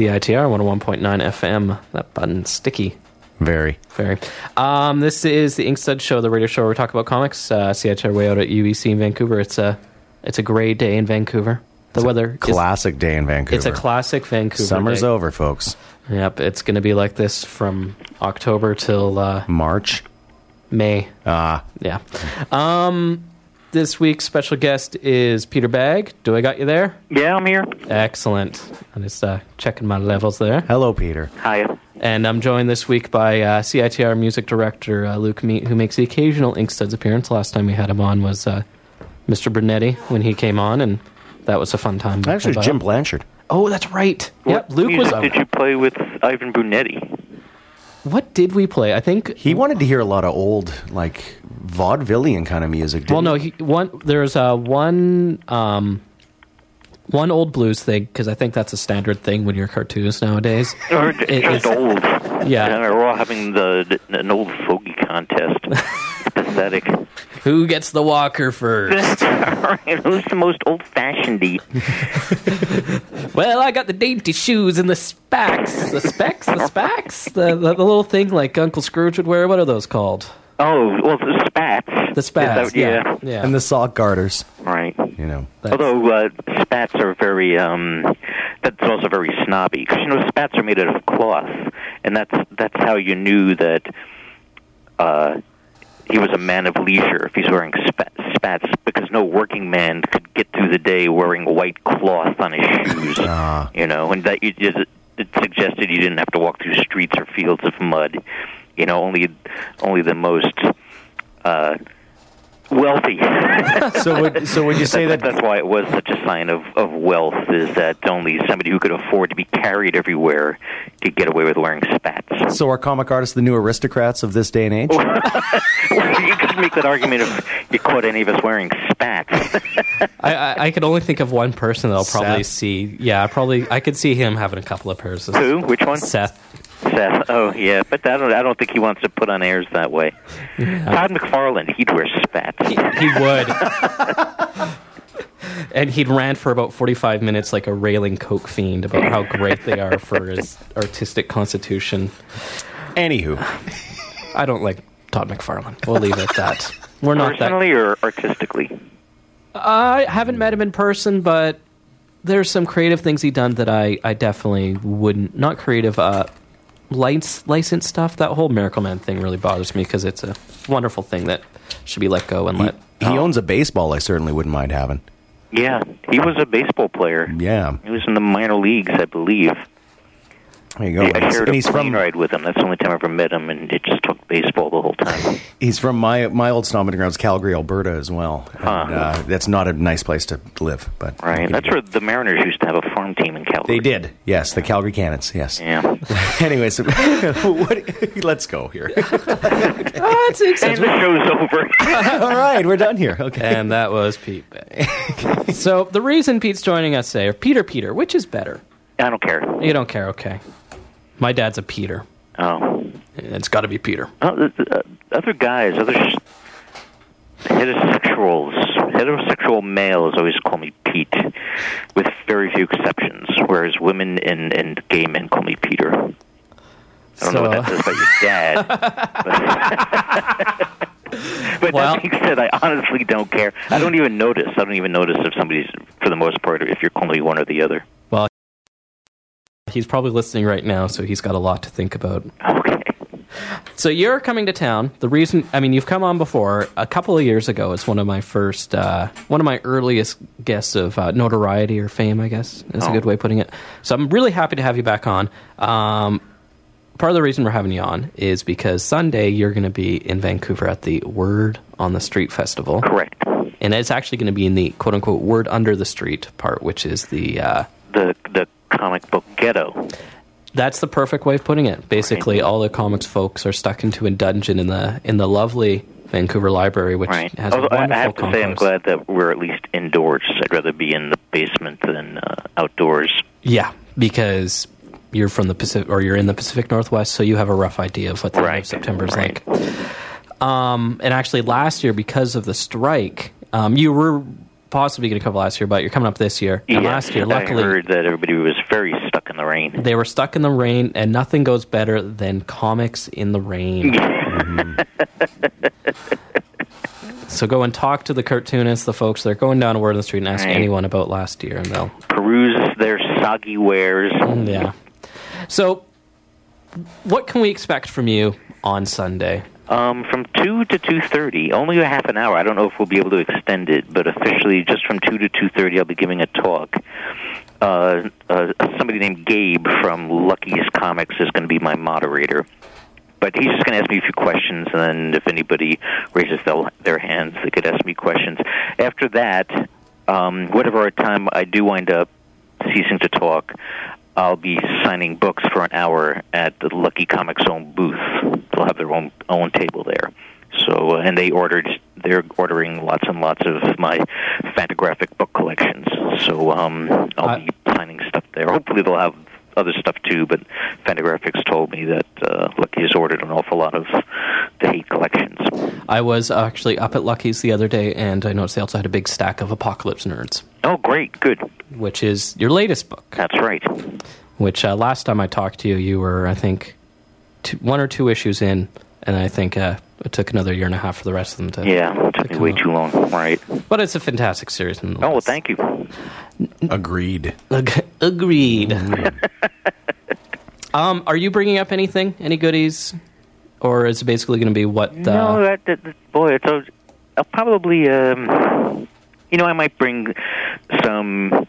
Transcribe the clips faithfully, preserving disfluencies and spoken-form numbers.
C I T R one oh one point nine F M. That button sticky. Very. Very. Um, this is the Inkstuds show, the radio show where we talk about comics. Uh, C I T R way out at U B C in Vancouver. It's a it's a gray day in Vancouver. The it's weather. Classic is, day in Vancouver. It's a classic Vancouver. Summer's day. Over, folks. Yep. It's going to be like this from October till uh, March, May. Ah, uh, yeah. Um, this week's special guest is Peter Bagge. Do I got you there? Yeah, I'm here. Excellent. I'm just uh, checking my levels there. Hello, Peter. Hiya. And I'm joined this week by uh, C I T R music director uh, Luke Meat, who makes the occasional Inkstuds appearance. Last time we had him on was uh, Mister Brunetti when he came on, and that was a fun time. Actually, Jim Blanchard. Oh, that's right. What yep, Luke was. What did you play with Ivan Brunetti? What did we play? I think he wanted to hear a lot of old, like vaudevillian kind of music. Didn't well, no, he, one there's uh, one um, one old blues thing because I think that's a standard thing when you're cartoons nowadays. Or it, just old, yeah. We're all having the, the an old fogey contest. Pathetic. Who gets the walker first? Right, who's the most old-fashioned-y? Well, I got the dainty shoes and the specs. The specs? The specs? The, the, the little thing like Uncle Scrooge would wear. What are those called? Oh, well, the spats. The spats, that, yeah. yeah. And the sock garters. Right. You know. That's... Although uh, spats are very, um, that's also very snobby. Because, you know, spats are made out of cloth. And that's, that's how you knew that... Uh, he was a man of leisure if he's wearing spats, because no working man could get through the day wearing white cloth on his shoes, uh, you know, and that you just, it suggested you didn't have to walk through streets or fields of mud, you know, only only the most uh, wealthy. so, would, so would you say that, that... That's why it was such a sign of, of wealth, is that only somebody who could afford to be carried everywhere could get away with wearing spats. So are comic artists the new aristocrats of this day and age? You could make that argument if you caught any of us wearing spats. I, I, I could only think of one person that I'll probably Seth. see. Yeah, probably. I could see him having a couple of pairs. Who? Which one? Seth. Seth. Oh, yeah. But I don't, I don't think he wants to put on airs that way. Yeah. Todd McFarlane, he'd wear spats. He, he would. And he'd rant for about forty-five minutes like a railing coke fiend about how great they are for his artistic constitution. Anywho. I don't like Todd McFarlane. We'll leave it at that. We're not personally that... or artistically? I haven't met him in person, but there's some creative things he done that I, I definitely wouldn't... Not creative, uh... Lights, license stuff, that whole Miracle Man thing really bothers me because it's a wonderful thing that should be let go and he, let... Oh. He owns a baseball I certainly wouldn't mind having. Yeah, he was a baseball player. Yeah. He was in the minor leagues, I believe. There you go. Yeah, I shared and a he's plane from... ride with him. That's the only time I ever met him, and it just talked baseball the whole time. He's from my my old stomping grounds, Calgary, Alberta, as well. Huh. And, uh, that's not a nice place to live. But right. That's where the Mariners used to have a farm team in Calgary. They did, yes. The Calgary Cannons, yes. Yeah. Anyway, so what, let's go here. Okay. Oh, that's exciting. And the show's over. All right, we're done here. Okay. And that was Pete. So the reason Pete's joining us today, or Peter Peter, which is better? I don't care. You don't care, okay. My dad's a Peter. Oh. It's got to be Peter. Uh, uh, other guys, other sh- heterosexuals, heterosexual males always call me Pete, with very few exceptions, whereas women and, and gay men call me Peter. I don't so, know what that says about your dad. But, but well, that being said, I honestly don't care. I don't even notice. I don't even notice if somebody's, for the most part, if you're calling me one or the other. Well, he's probably listening right now, so he's got a lot to think about. Okay. So you're coming to town. The reason, I mean, you've come on before a couple of years ago. It's one of my first, uh, one of my earliest guests of uh, notoriety or fame, I guess is oh. a good way of putting it. So I'm really happy to have you back on. Um, part of the reason we're having you on is because Sunday you're going to be in Vancouver at the Word on the Street Festival. Correct. And it's actually going to be in the quote-unquote Word Under the Street part, which is the... Uh, the the comic book ghetto. That's the perfect way of putting it. Basically, right. All the comics folks are stuck into a dungeon in the in the lovely Vancouver library, which right. has Although, a wonderful I have to concourse. Say I'm glad that we're at least indoors. I'd rather be in the basement than uh, outdoors. Yeah, because you're from the Pacific, or you're in the Pacific Northwest, so you have a rough idea of what the right. end of September is right. like. Um, and actually, last year, because of the strike, um, you were possibly going to cover last year, but you're coming up this year. And yes, last year, luckily, I heard that everybody was very stuck in the rain. They were stuck in the rain, and nothing goes better than comics in the rain. Mm-hmm. So go and talk to the cartoonists, the folks that are going down to Word on the Street, and ask right. anyone about last year, and they'll peruse their soggy wares. Yeah. So, what can we expect from you on Sunday? Um, from two to two thirty, only a half an hour. I don't know if we'll be able to extend it, but officially, just from two to two thirty, I'll be giving a talk. Uh, uh, somebody named Gabe from Lucky's Comics is going to be my moderator. But he's just going to ask me a few questions, and then if anybody raises their hands, they could ask me questions. After that, um, whatever time I do wind up ceasing to talk, I'll be signing books for an hour at the Lucky Comics' own booth. They'll have their own own table there. So, and they ordered, they're ordering lots and lots of my Fantagraphic book collections. So um, I'll be signing stuff there. Hopefully they'll have other stuff too, but Fantagraphics told me that uh, Lucky has ordered an awful lot of the Hate collections. I was actually up at Lucky's the other day, and I noticed they also had a big stack of Apocalypse Nerds. Oh, great, good. Which is your latest book. That's right. Which uh, last time I talked to you, you were, I think, two, one or two issues in, and I think uh, it took another year and a half for the rest of them to Yeah, it took me way out. too long, right. But it's a fantastic series. Oh, well, thank you. Agreed. Ag- agreed. um, are you bringing up anything? Any goodies? Or is it basically going to be what... Uh... No, that, that, that, boy, it's a, I'll probably... Um, you know, I might bring some...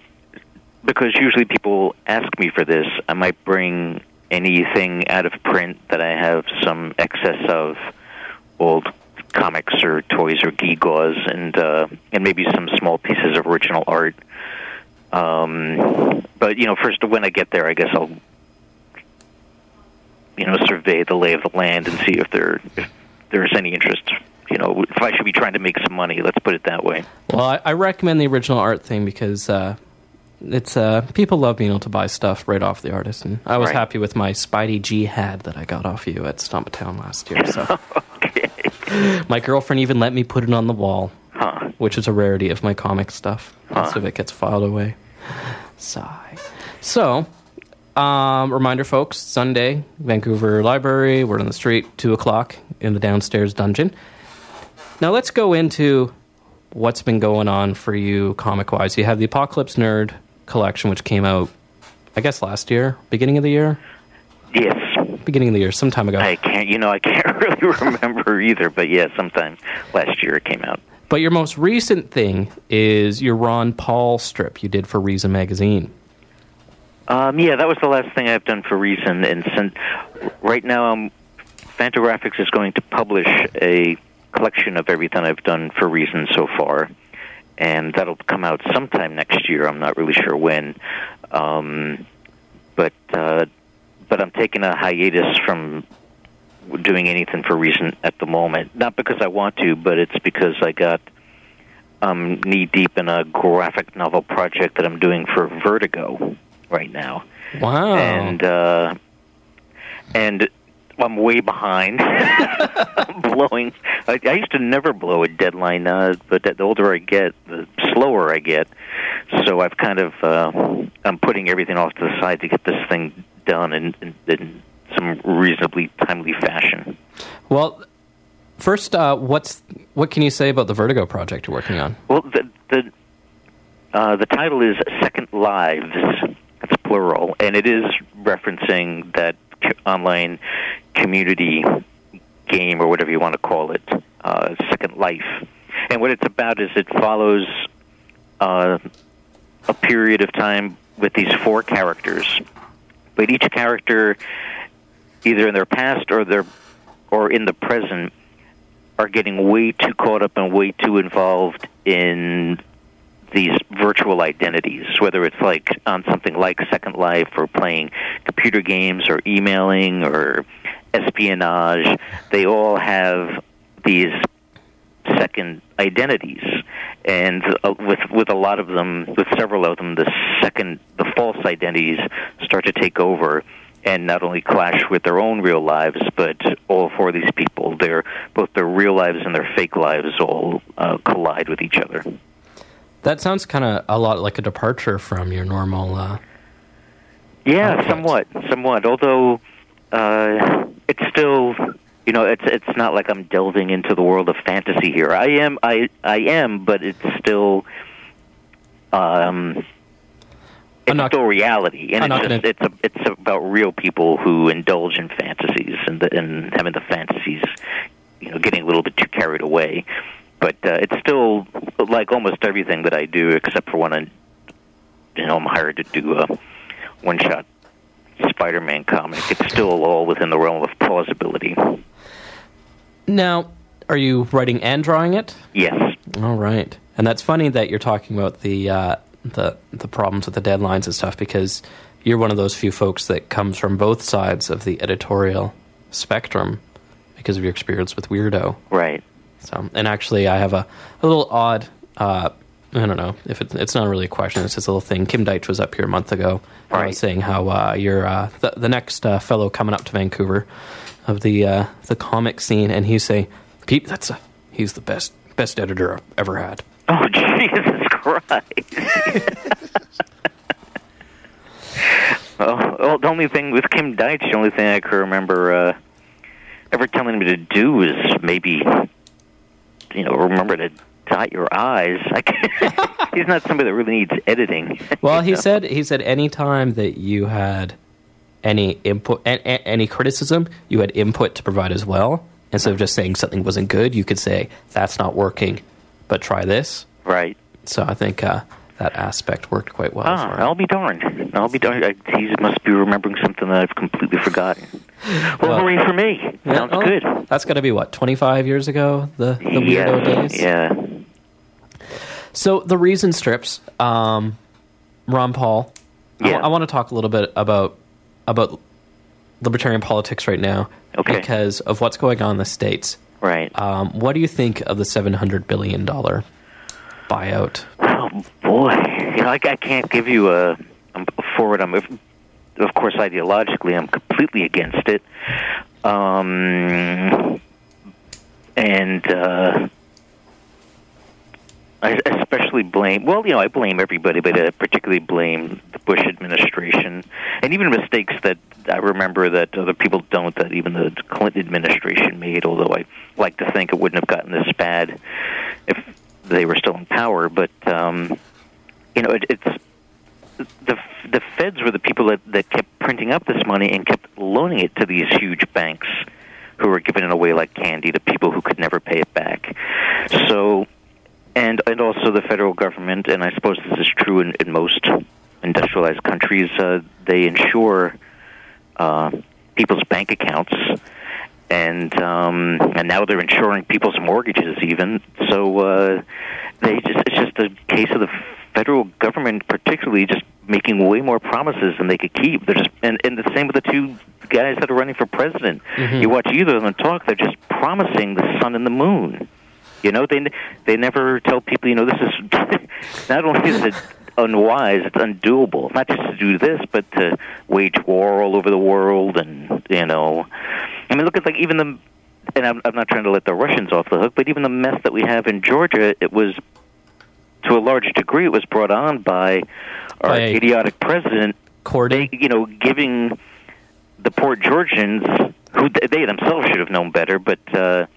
Because usually people ask me for this, I might bring anything out of print that I have some excess of, old comics or toys or gewgaws, and uh, and maybe some small pieces of original art. Um, but, you know, first, when I get there, I guess I'll, you know, survey the lay of the land and see if there if there's any interest, you know, if I should be trying to make some money, let's put it that way. Well, I, I recommend the original art thing because... Uh... It's uh, people love being able to buy stuff right off the artist, and I was right. happy with my Spidey G hat that I got off you at Stumptown last year. So, okay. My girlfriend even let me put it on the wall, huh. which is a rarity of my comic stuff. Huh. Most of it gets filed away. Sigh. So, um, reminder, folks: Sunday, Vancouver Library. Word on the Street, two o'clock in the downstairs dungeon. Now let's go into what's been going on for you comic wise. You have the Apocalypse Nerd collection, which came out, I guess, last year, beginning of the year? Yes. Beginning of the year, some time ago. I can't, you know, I can't really remember either, but yeah, sometime last year it came out. But your most recent thing is your Ron Paul strip you did for Reason Magazine. Um, yeah, that was the last thing I've done for Reason, and since, right now um, Fantagraphics is going to publish a collection of everything I've done for Reason so far. And that'll come out sometime next year. I'm not really sure when, um, but uh, but I'm taking a hiatus from doing anything for Reason at the moment. Not because I want to, but it's because I got um, knee deep in a graphic novel project that I'm doing for Vertigo right now. Wow! And uh, and. I'm way behind. I'm blowing. I, I used to never blow a deadline, uh, but the older I get, the slower I get. So I've kind of, uh, I'm putting everything off to the side to get this thing done in, in, in some reasonably timely fashion. Well, first, uh, what's what can you say about the Vertigo project you're working on? Well, the the, uh, the title is Second Lives. That's plural, and it is referencing that online community game or whatever you want to call it, uh, Second Life. And what it's about is it follows uh, a period of time with these four characters, but each character, either in their past or their or in the present, are getting way too caught up and way too involved in these virtual identities, whether it's like on something like Second Life or playing computer games or emailing or espionage. They all have these second identities, and uh, with with a lot of them, with several of them, the second, the false identities start to take over and not only clash with their own real lives, but all four of these people, their both their real lives and their fake lives all uh, collide with each other. That sounds kind of a lot like a departure from your normal... Uh, yeah, concept. somewhat, somewhat. Although uh, it's still, you know, it's it's not like I'm delving into the world of fantasy here. I am, I I am, but it's still, um, it's not, still reality, and it's, just, gonna... it's a, it's about real people who indulge in fantasies and the, and having the fantasies, you know, getting a little bit too carried away. But uh, it's still like almost everything that I do, except for when I, you know, I'm hired to do a one-shot Spider-Man comic. It's still all within the realm of plausibility. Now, are you writing and drawing it? Yes. All right. And that's funny that you're talking about the uh, the the problems with the deadlines and stuff, because you're one of those few folks that comes from both sides of the editorial spectrum because of your experience with Weirdo. Right. So, and actually, I have a, a little odd, uh, I don't know, if it, it's not really a question, it's just a little thing. Kim Deitch was up here a month ago, right. uh, saying how uh, you're uh, the, the next uh, fellow coming up to Vancouver of the uh, the comic scene, and he say, Pete, that's a, he's the best best editor I've ever had. Oh, Jesus Christ. well, well, the only thing with Kim Deitch, the only thing I can remember uh, ever telling me to do is maybe... You know, remember to dot your eyes. He's not somebody that really needs editing. Well, he know? said he said any time that you had any input, a, a, any criticism, you had input to provide as well. Instead of just saying something wasn't good, you could say that's not working, but try this. Right. So I think uh, that aspect worked quite well. Ah, I'll be darned. I'll be darned. I, he must be remembering something that I've completely forgotten. Well, hooray well, for me. Yeah, Sounds oh, good. That's got to be, what, twenty-five years ago? The, the Weirdo yeah, days? Yeah. So, the Reason strips, um, Ron Paul. Yeah. I, I want to talk a little bit about about libertarian politics right now. Okay. Because of what's going on in the States. Right. Um, what do you think of the seven hundred billion dollars buyout? Oh, boy. You know, I, I can't give you a, a forward... I'm, if, Of course, ideologically, I'm completely against it. Um, and uh, I especially blame, well, you know, I blame everybody, but I particularly blame the Bush administration. And even mistakes that I remember that other people don't, that even the Clinton administration made, although I like to think it wouldn't have gotten this bad if they were still in power. But, um, you know, it, it's... The the feds were the people that, that kept printing up this money and kept loaning it to these huge banks who were giving it away like candy to people who could never pay it back. So, and and also the federal government, and I suppose this is true in, in most industrialized countries, uh, they insure uh, people's bank accounts, and um, and now they're insuring people's mortgages even. So uh, they just it's just a case of the federal government particularly just making way more promises than they could keep. They're just and, and the same with the two guys that are running for president. Mm-hmm. You watch either of them talk, they're just promising the sun and the moon. You know, they they never tell people, you know, this is not only is it unwise, it's undoable. Not just to do this, but to wage war all over the world, and you know, I mean, look at like even the and I'm, I'm not trying to let the Russians off the hook, but even the mess that we have in Georgia, it was. To a large degree, it was brought on by our by idiotic president, Cordy. They, you know, giving the poor Georgians, who they themselves should have known better. But uh,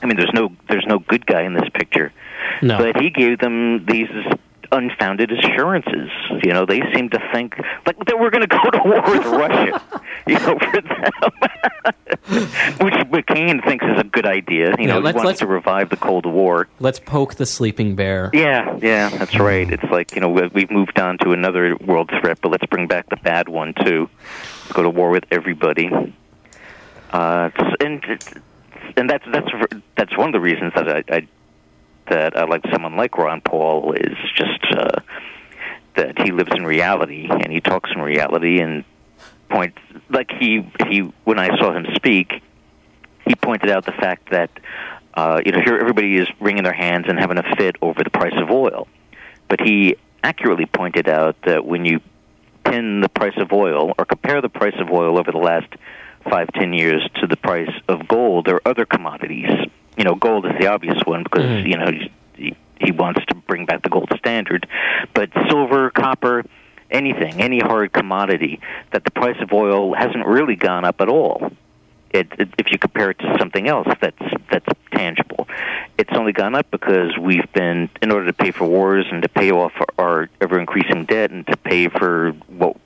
I mean, there's no there's no good guy in this picture. No. But he gave them these unfounded assurances. You know, they seem to think like that we're going to go to war with Russia. You know, for them, which McCain thinks is a good idea. You yeah, know, let's, he wants let's, to revive the Cold War. Let's poke the sleeping bear. Yeah, yeah, that's right. It's like, you know, we've moved on to another world threat, but let's bring back the bad one too. Let's go to war with everybody. Uh, and and that's that's that's one of the reasons that I, I that I like someone like Ron Paul is just uh, that he lives in reality and he talks in reality and. Point like he he when I saw him speak, he pointed out the fact that uh, you know here everybody is wringing their hands and having a fit over the price of oil, but he accurately pointed out that when you pin the price of oil or compare the price of oil over the last five ten years to the price of gold or other commodities, you know gold is the obvious one because mm. you know he, he wants to bring back. at the gold standard, but silver, copper, anything, any hard commodity, that the price of oil hasn't really gone up at all. It, it, if you compare it to something else that's that's tangible, it's only gone up because we've been, in order to pay for wars and to pay off our ever-increasing debt and to pay for what,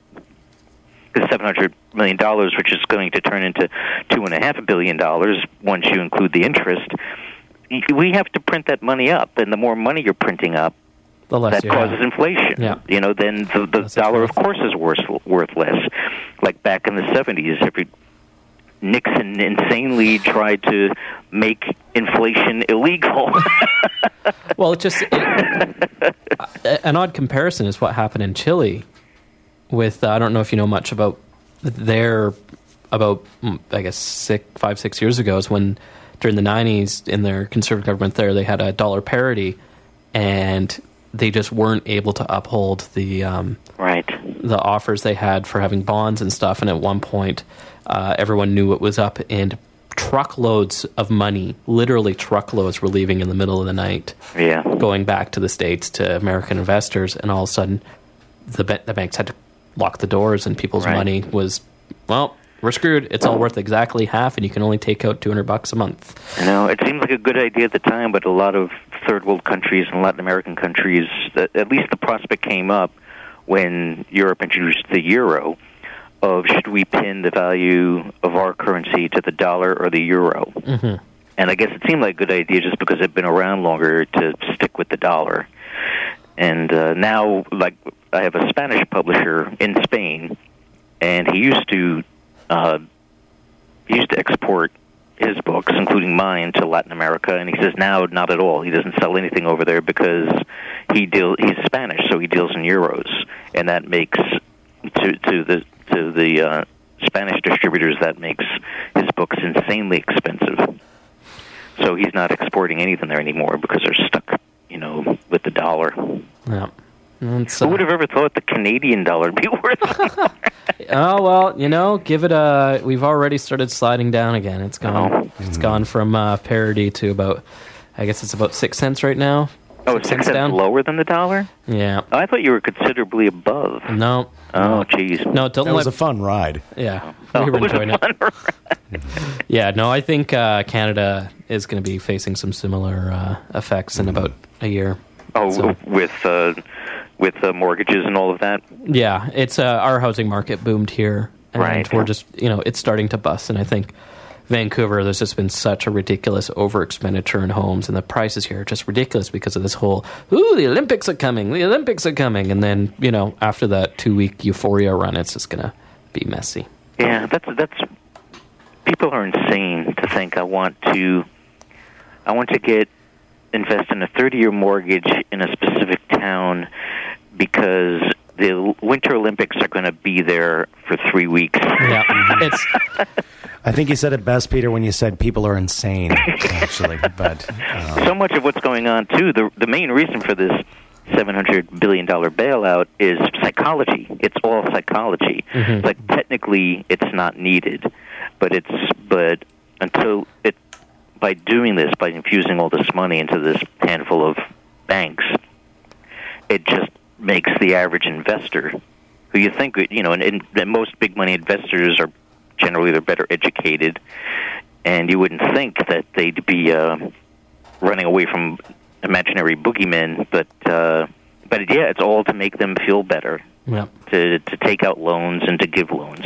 the seven hundred million dollars, which is going to turn into two point five billion dollars once you include the interest, we have to print that money up, and the more money you're printing up, the less that causes have. inflation. Yeah. You know, then the, the dollar, of course, is worth, worth less. Like back in the seventies, every... Nixon insanely tried to make inflation illegal. Well, it just it, an odd comparison is what happened in Chile. With uh, I don't know if you know much about their about I guess six, five six years ago is when during the nineties in their conservative government there they had a dollar parity and they just weren't able to uphold the um, right the offers they had for having bonds and stuff. And at one point. Uh, everyone knew it was up, and truckloads of money, literally truckloads, were leaving in the middle of the night, yeah. going back to the States to American investors, and all of a sudden the, be- the banks had to lock the doors, and people's right. money was, well, we're screwed. It's all worth exactly half, and you can only take out two hundred bucks a month. You know, it seems like a good idea at the time, but a lot of third world countries and Latin American countries, at least the prospect came up when Europe introduced the euro, of should we pin the value of our currency to the dollar or the euro? Mm-hmm. And I guess it seemed like a good idea just because it had been around longer to stick with the dollar. And uh, now, like, I have a Spanish publisher in Spain, and he used to uh, he used to export his books, including mine, to Latin America, and he says now not at all. He doesn't sell anything over there because he deal he's Spanish, so he deals in euros, and that makes to to the to the uh, Spanish distributors, that makes his books insanely expensive. So he's not exporting anything there anymore because they're stuck, you know, with the dollar. Yeah. Who would have ever thought the Canadian dollar would be worth more? Oh, well, you know, give it a... We've already started sliding down again. It's gone oh. It's mm-hmm. gone from uh, parity to about, I guess it's about six cents right now. Oh, six cents, cents lower than the dollar? Yeah. Oh, I thought you were considerably above. No. Oh, jeez. No, don't that let... was a fun ride. Yeah. Oh, we were enjoying it. it. Yeah, no, I think uh, Canada is going to be facing some similar uh, effects in about a year. Oh, so. with uh, with uh, mortgages and all of that? Yeah, it's uh, our housing market boomed here. And right. we're just, you know, it's starting to bust, and I think... Vancouver, there's just been such a ridiculous over-expenditure in homes, and the prices here are just ridiculous because of this whole, ooh, the Olympics are coming, the Olympics are coming, and then, you know, after that two-week euphoria run, it's just going to be messy. Yeah, that's, that's, people are insane to think I want to, I want to get, invest in a thirty-year mortgage in a specific town because the Winter Olympics are going to be there for three weeks. Yeah, it's... I think you said it best, Peter, when you said people are insane, actually. But uh, so much of what's going on, too, the, the main reason for this seven hundred billion dollars bailout is psychology. It's all psychology. Mm-hmm. Like, technically, it's not needed. But it's but until it by doing this, by infusing all this money into this handful of banks, it just makes the average investor, who you think, you know, and, and most big money investors are generally, they're better educated, and you wouldn't think that they'd be uh, running away from imaginary boogeymen. But uh, but yeah, it's all to make them feel better, yep. to to take out loans and to give loans.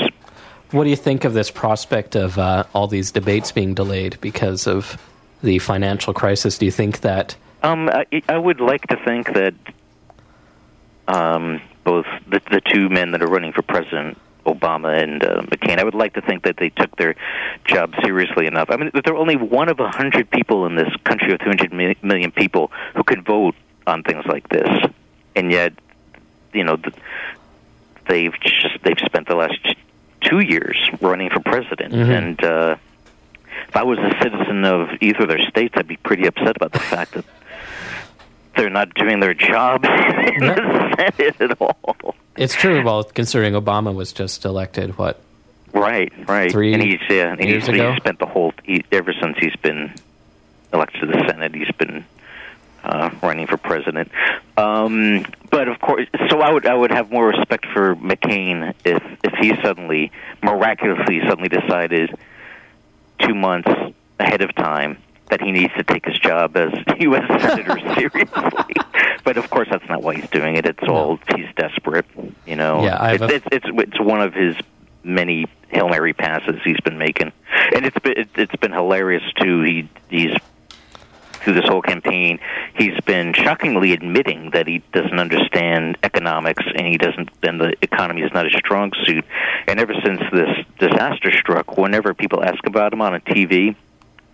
What do you think of this prospect of uh, all these debates being delayed because of the financial crisis? Do you think that? Um, I, I would like to think that um, both the, the two men that are running for president. Obama and uh, McCain, I would like to think that they took their job seriously enough. I mean, there are only one of a hundred people in this country of two hundred million people who can vote on things like this, and yet, you know, they've just, they've spent the last two years running for president, mm-hmm. and uh, if I was a citizen of either of their states, I'd be pretty upset about the fact that they're not doing their job in the Senate at all. It's true, well, considering Obama was just elected, what? Right, right. Three and he's, yeah, and years he's, ago? He's spent the whole, he, ever since he's been elected to the Senate, he's been uh, running for president. Um, but of course, so I would I would have more respect for McCain if if he suddenly, miraculously, suddenly decided two months ahead of time that he needs to take his job as U S senator seriously. But of course, that's not why he's doing it. It's all he's desperate, you know. Yeah, I've it's, a... it's it's it's one of his many Hail Mary passes he's been making, and it's been it's been hilarious too. He he's through this whole campaign, he's been shockingly admitting that he doesn't understand economics, and he doesn't. And the economy is not his strong suit. And ever since this disaster struck, whenever people ask about him on a T V,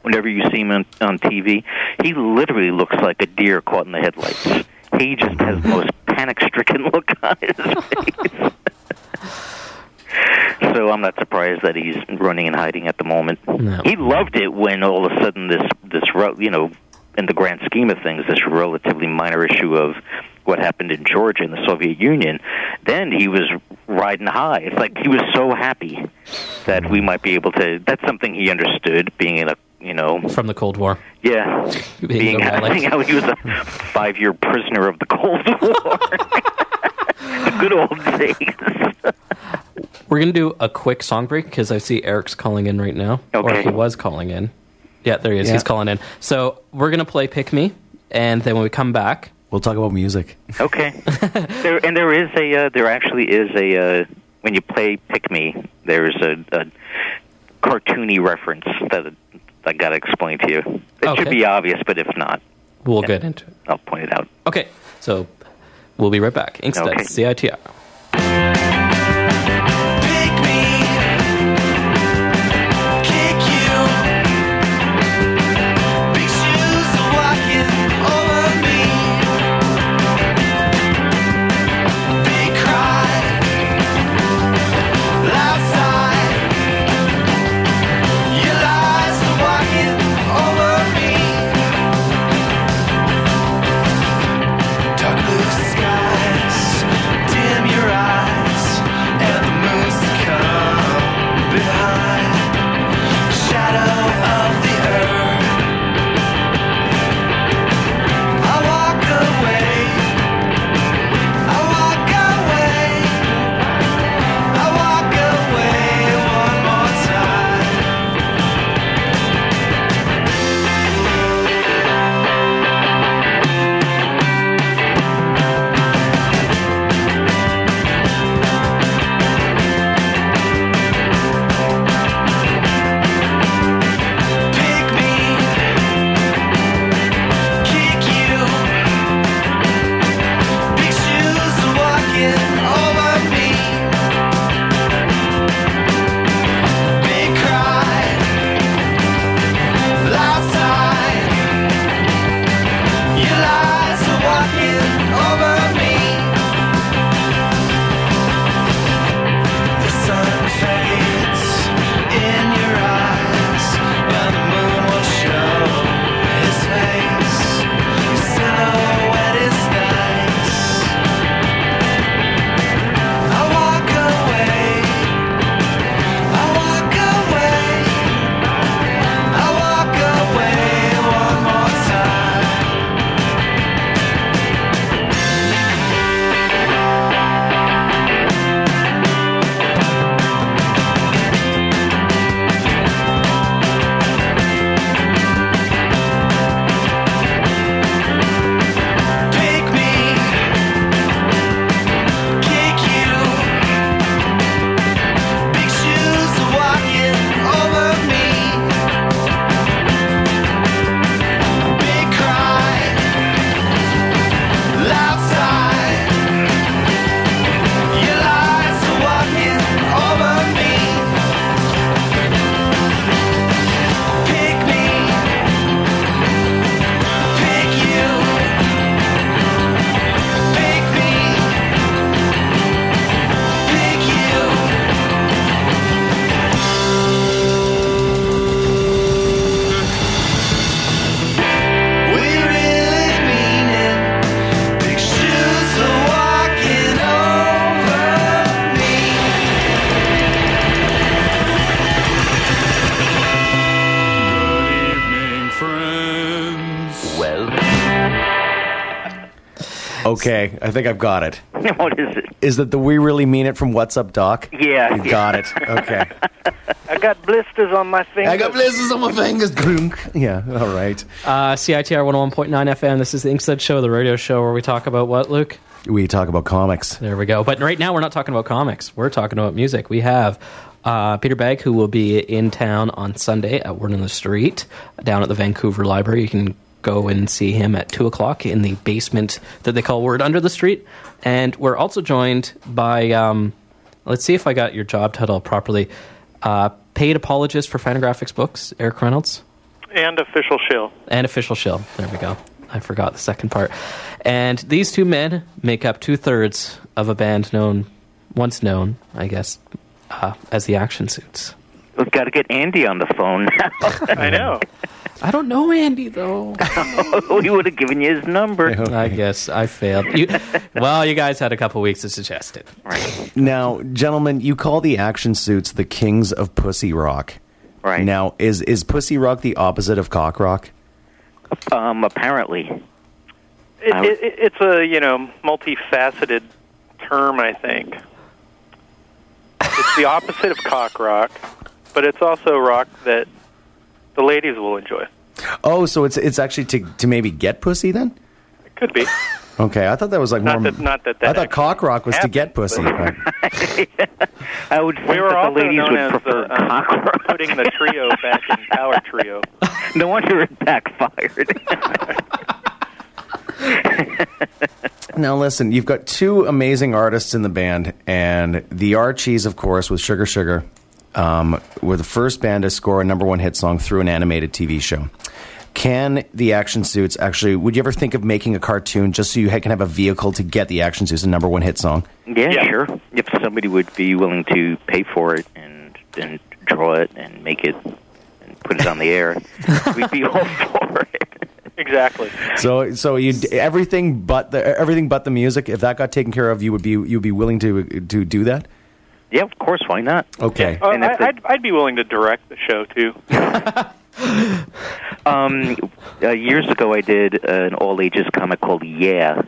whenever you see him on, on T V, he literally looks like a deer caught in the headlights. He just has the most panic-stricken look on his face. So I'm not surprised that he's running and hiding at the moment. No. He loved it when all of a sudden this, this you know, in the grand scheme of things, this relatively minor issue of what happened in Georgia in the Soviet Union, then he was riding high. It's like he was so happy that we might be able to... That's something he understood, being in a, you know... From the Cold War. Yeah. Being, being how, how he was a five-year prisoner of the Cold War. The good old days. We're going to do a quick song break because I see Eric's calling in right now. Okay. Or he was calling in. Yeah, there he is. Yeah. He's calling in. So we're going to play Pick Me, and then when we come back... We'll talk about music. Okay. there, and there is a, uh, there actually is a, uh, when you play Pick Me, there's a, a cartoony reference that I got to explain to you. It okay. should be obvious, but if not... We'll get into it. I'll point it out. Okay. So we'll be right back. Inkstuds, okay. C I T R. Damn you. Okay, I think I've got it. What is it? Is that the We Really Mean It from What's Up, Doc? Yeah. You yeah. got it. Okay. I got blisters on my fingers. I got blisters on my fingers. Yeah, all right. Uh, C I T R one oh one point nine F M. This is the Inkstuds Show, the radio show where we talk about what, Luke? We talk about comics. There we go. But right now we're not talking about comics. We're talking about music. We have uh, Peter Bagge, who will be in town on Sunday at Word on the Street, down at the Vancouver Library. You can go and see him at two o'clock in the basement that they call Word Under the Street. And we're also joined by, um, let's see if I got your job title properly, uh, paid apologist for Fantagraphics books, Eric Reynolds. And official shill. And official shill. There we go. I forgot the second part. And these two men make up two-thirds of a band known, once known, I guess, uh, as the Action Suits. We've got to get Andy on the phone now. I know. I don't know Andy, though. We would have given you his number. I, I guess I failed. You, well, you guys had a couple weeks to suggest it. Right. Now, gentlemen, you call the Action Suits the kings of pussy rock. Right. Now, is, is pussy rock the opposite of cock rock? Um, apparently. It, I, it, it's a, you know, multifaceted term, I think. It's the opposite of cock rock, but it's also rock that the ladies will enjoy. Oh, so it's it's actually to to maybe get pussy then? It could be. Okay, I thought that was like not more. That, not that, that I thought cock rock was happened, to get pussy. Right? I would. Think we were that also the ladies known would as prefer the, um, cock rock. Putting the trio back in Power Trio. No wonder it backfired. Now listen, you've got two amazing artists in the band, and the Archies, of course, with Sugar Sugar. Um, were the first band to score a number one hit song through an animated T V show. Can the Action Suits actually, would you ever think of making a cartoon just so you ha- can have a vehicle to get the Action Suits a number one hit song? Yeah, yeah, sure. If somebody would be willing to pay for it and and draw it and make it and put it on the air, we'd be all for it. Exactly. So so you everything but the everything but the music, if that got taken care of, you would be you'd be willing to to do that? Yeah, of course. Why not? Okay. Uh, and I, I'd, I'd be willing to direct the show, too. um, uh, years ago, I did uh, an all-ages comic called Yeah,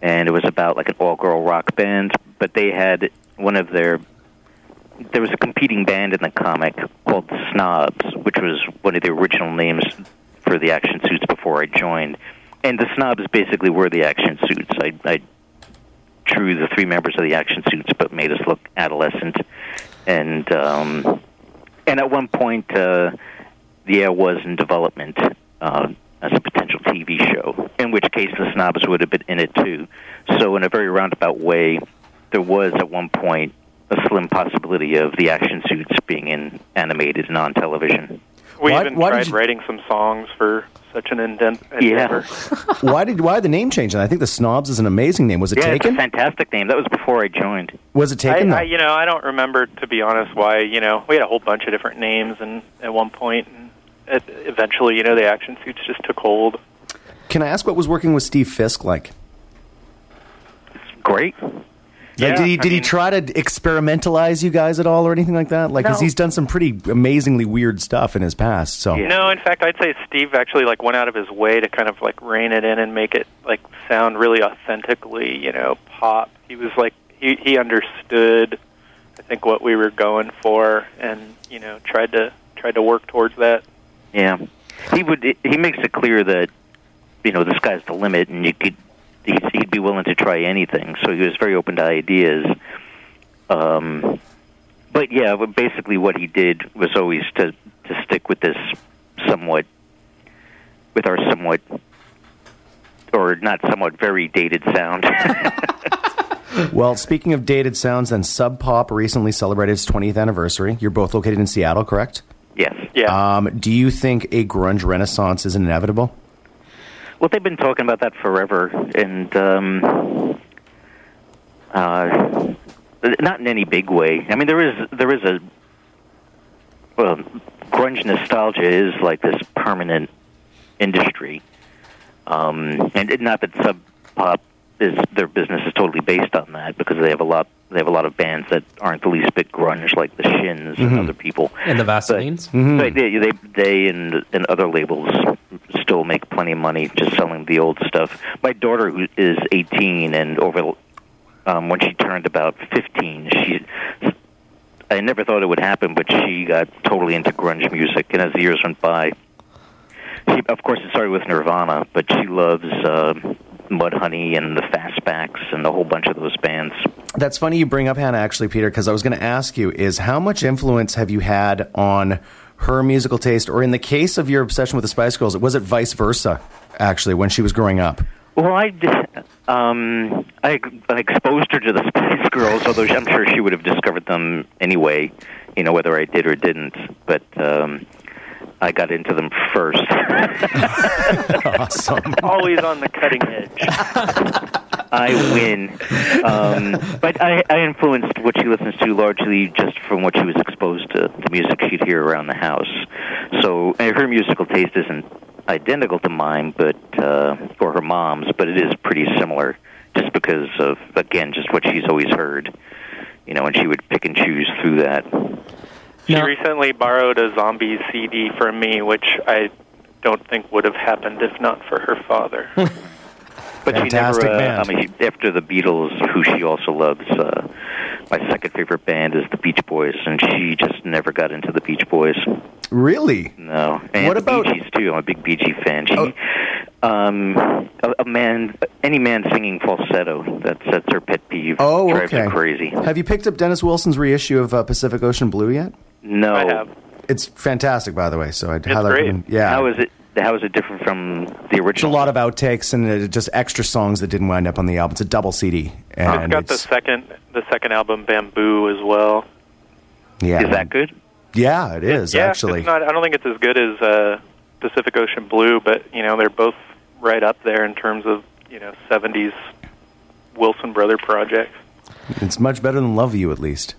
and it was about like an all-girl rock band, but they had one of their... There was a competing band in the comic called The Snobs, which was one of the original names for the Action Suits before I joined. And The Snobs basically were the Action Suits. I... I True, the three members of the Action Suits, but made us look adolescent. And um, and at one point, uh, the air was in development uh, as a potential T V show, in which case the Snobs would have been in it too. So in a very roundabout way, there was at one point a slim possibility of the Action Suits being in animated and on television. We why, even why tried you... writing some songs for such an indent. Yeah. why did why the name change? And I think the Snobs is an amazing name. Was it yeah, taken? It's a fantastic name. That was before I joined. Was it taken? I, I, you know, I don't remember, to be honest. Why? You know, we had a whole bunch of different names, and at one point, and it, eventually, you know, the Action Suits just took hold. Can I ask what was working with Steve Fisk like? It's great. Yeah, did he, did I mean, he try to experimentalize you guys at all or anything like that? Like, 'cause no. he's done some pretty amazingly weird stuff in his past. So yeah. No, in fact, I'd say Steve actually like went out of his way to kind of like rein it in and make it like sound really authentically, you know, pop. He was like he he understood, I think, what we were going for, and you know tried to tried to work towards that. Yeah, he would. He makes it clear that you know the sky's the limit, and you could. He'd be willing to try anything, so he was very open to ideas. Um, but yeah, basically what he did was always to, to stick with this somewhat, with our somewhat, or not somewhat, very dated sound. Well, speaking of dated sounds, then Sub Pop recently celebrated its twentieth anniversary. You're both located in Seattle, correct? Yes. Yeah. Um, do you think a grunge renaissance is inevitable? Well, they've been talking about that forever, and um, uh, not in any big way. I mean, there is there is a well, grunge nostalgia is like this permanent industry, um, and not that Sub Pop is their business is totally based on that because they have a lot they have a lot of bands that aren't the least bit grunge, like the Shins mm-hmm. and other people and the Vaseline's. But, mm-hmm. but they, they they and and other labels. still make plenty of money just selling the old stuff. My daughter, who is eighteen, and over um, when she turned about fifteen, she I never thought it would happen, but she got totally into grunge music. And as the years went by, she, of course, it started with Nirvana, but she loves uh, Mudhoney and the Fastbacks and a whole bunch of those bands. That's funny you bring up Hannah, actually, Peter, because I was going to ask you, is how much influence have you had on her musical taste, or in the case of your obsession with the Spice Girls, was it vice versa, actually, when she was growing up? Well, I, um, I, I exposed her to the Spice Girls, although I'm sure she would have discovered them anyway, you know, whether I did or didn't, but um, I got into them first. Awesome. Always on the cutting edge. I win. Um, but I, I influenced what she listens to largely just from what she was exposed to, the music she'd hear around the house. So her musical taste isn't identical to mine, but uh, or her mom's, but it is pretty similar, just because of, again, just what she's always heard, you know, and she would pick and choose through that. She now, recently borrowed a Zombie C D from me, which I don't think would have happened if not for her father. But fantastic she never, uh, band. I mean, after the Beatles, who she also loves, uh, my second favorite band is the Beach Boys, and she just never got into the Beach Boys. Really? No. And what about the Bee Gees, too? I'm a big Bee Gees fan. She, oh. um, a, a man, any man singing falsetto, that's, that's her pet peeve. Oh, okay. Drives her crazy. Have you picked up Dennis Wilson's reissue of uh, Pacific Ocean Blue yet? No. I have. It's fantastic, by the way. So I'd highlight it. It's great. Been, yeah. How is it? How is it different from the original? It's a lot of outtakes and just extra songs that didn't wind up on the album. It's a double C D. And it's got it's, the second the second album, Bamboo, as well. Yeah, is that good? Yeah, it is it, yeah, actually. It's not, I don't think it's as good as uh, Pacific Ocean Blue, but you know they're both right up there in terms of you know seventies Wilson brother projects. It's much better than Love You, at least.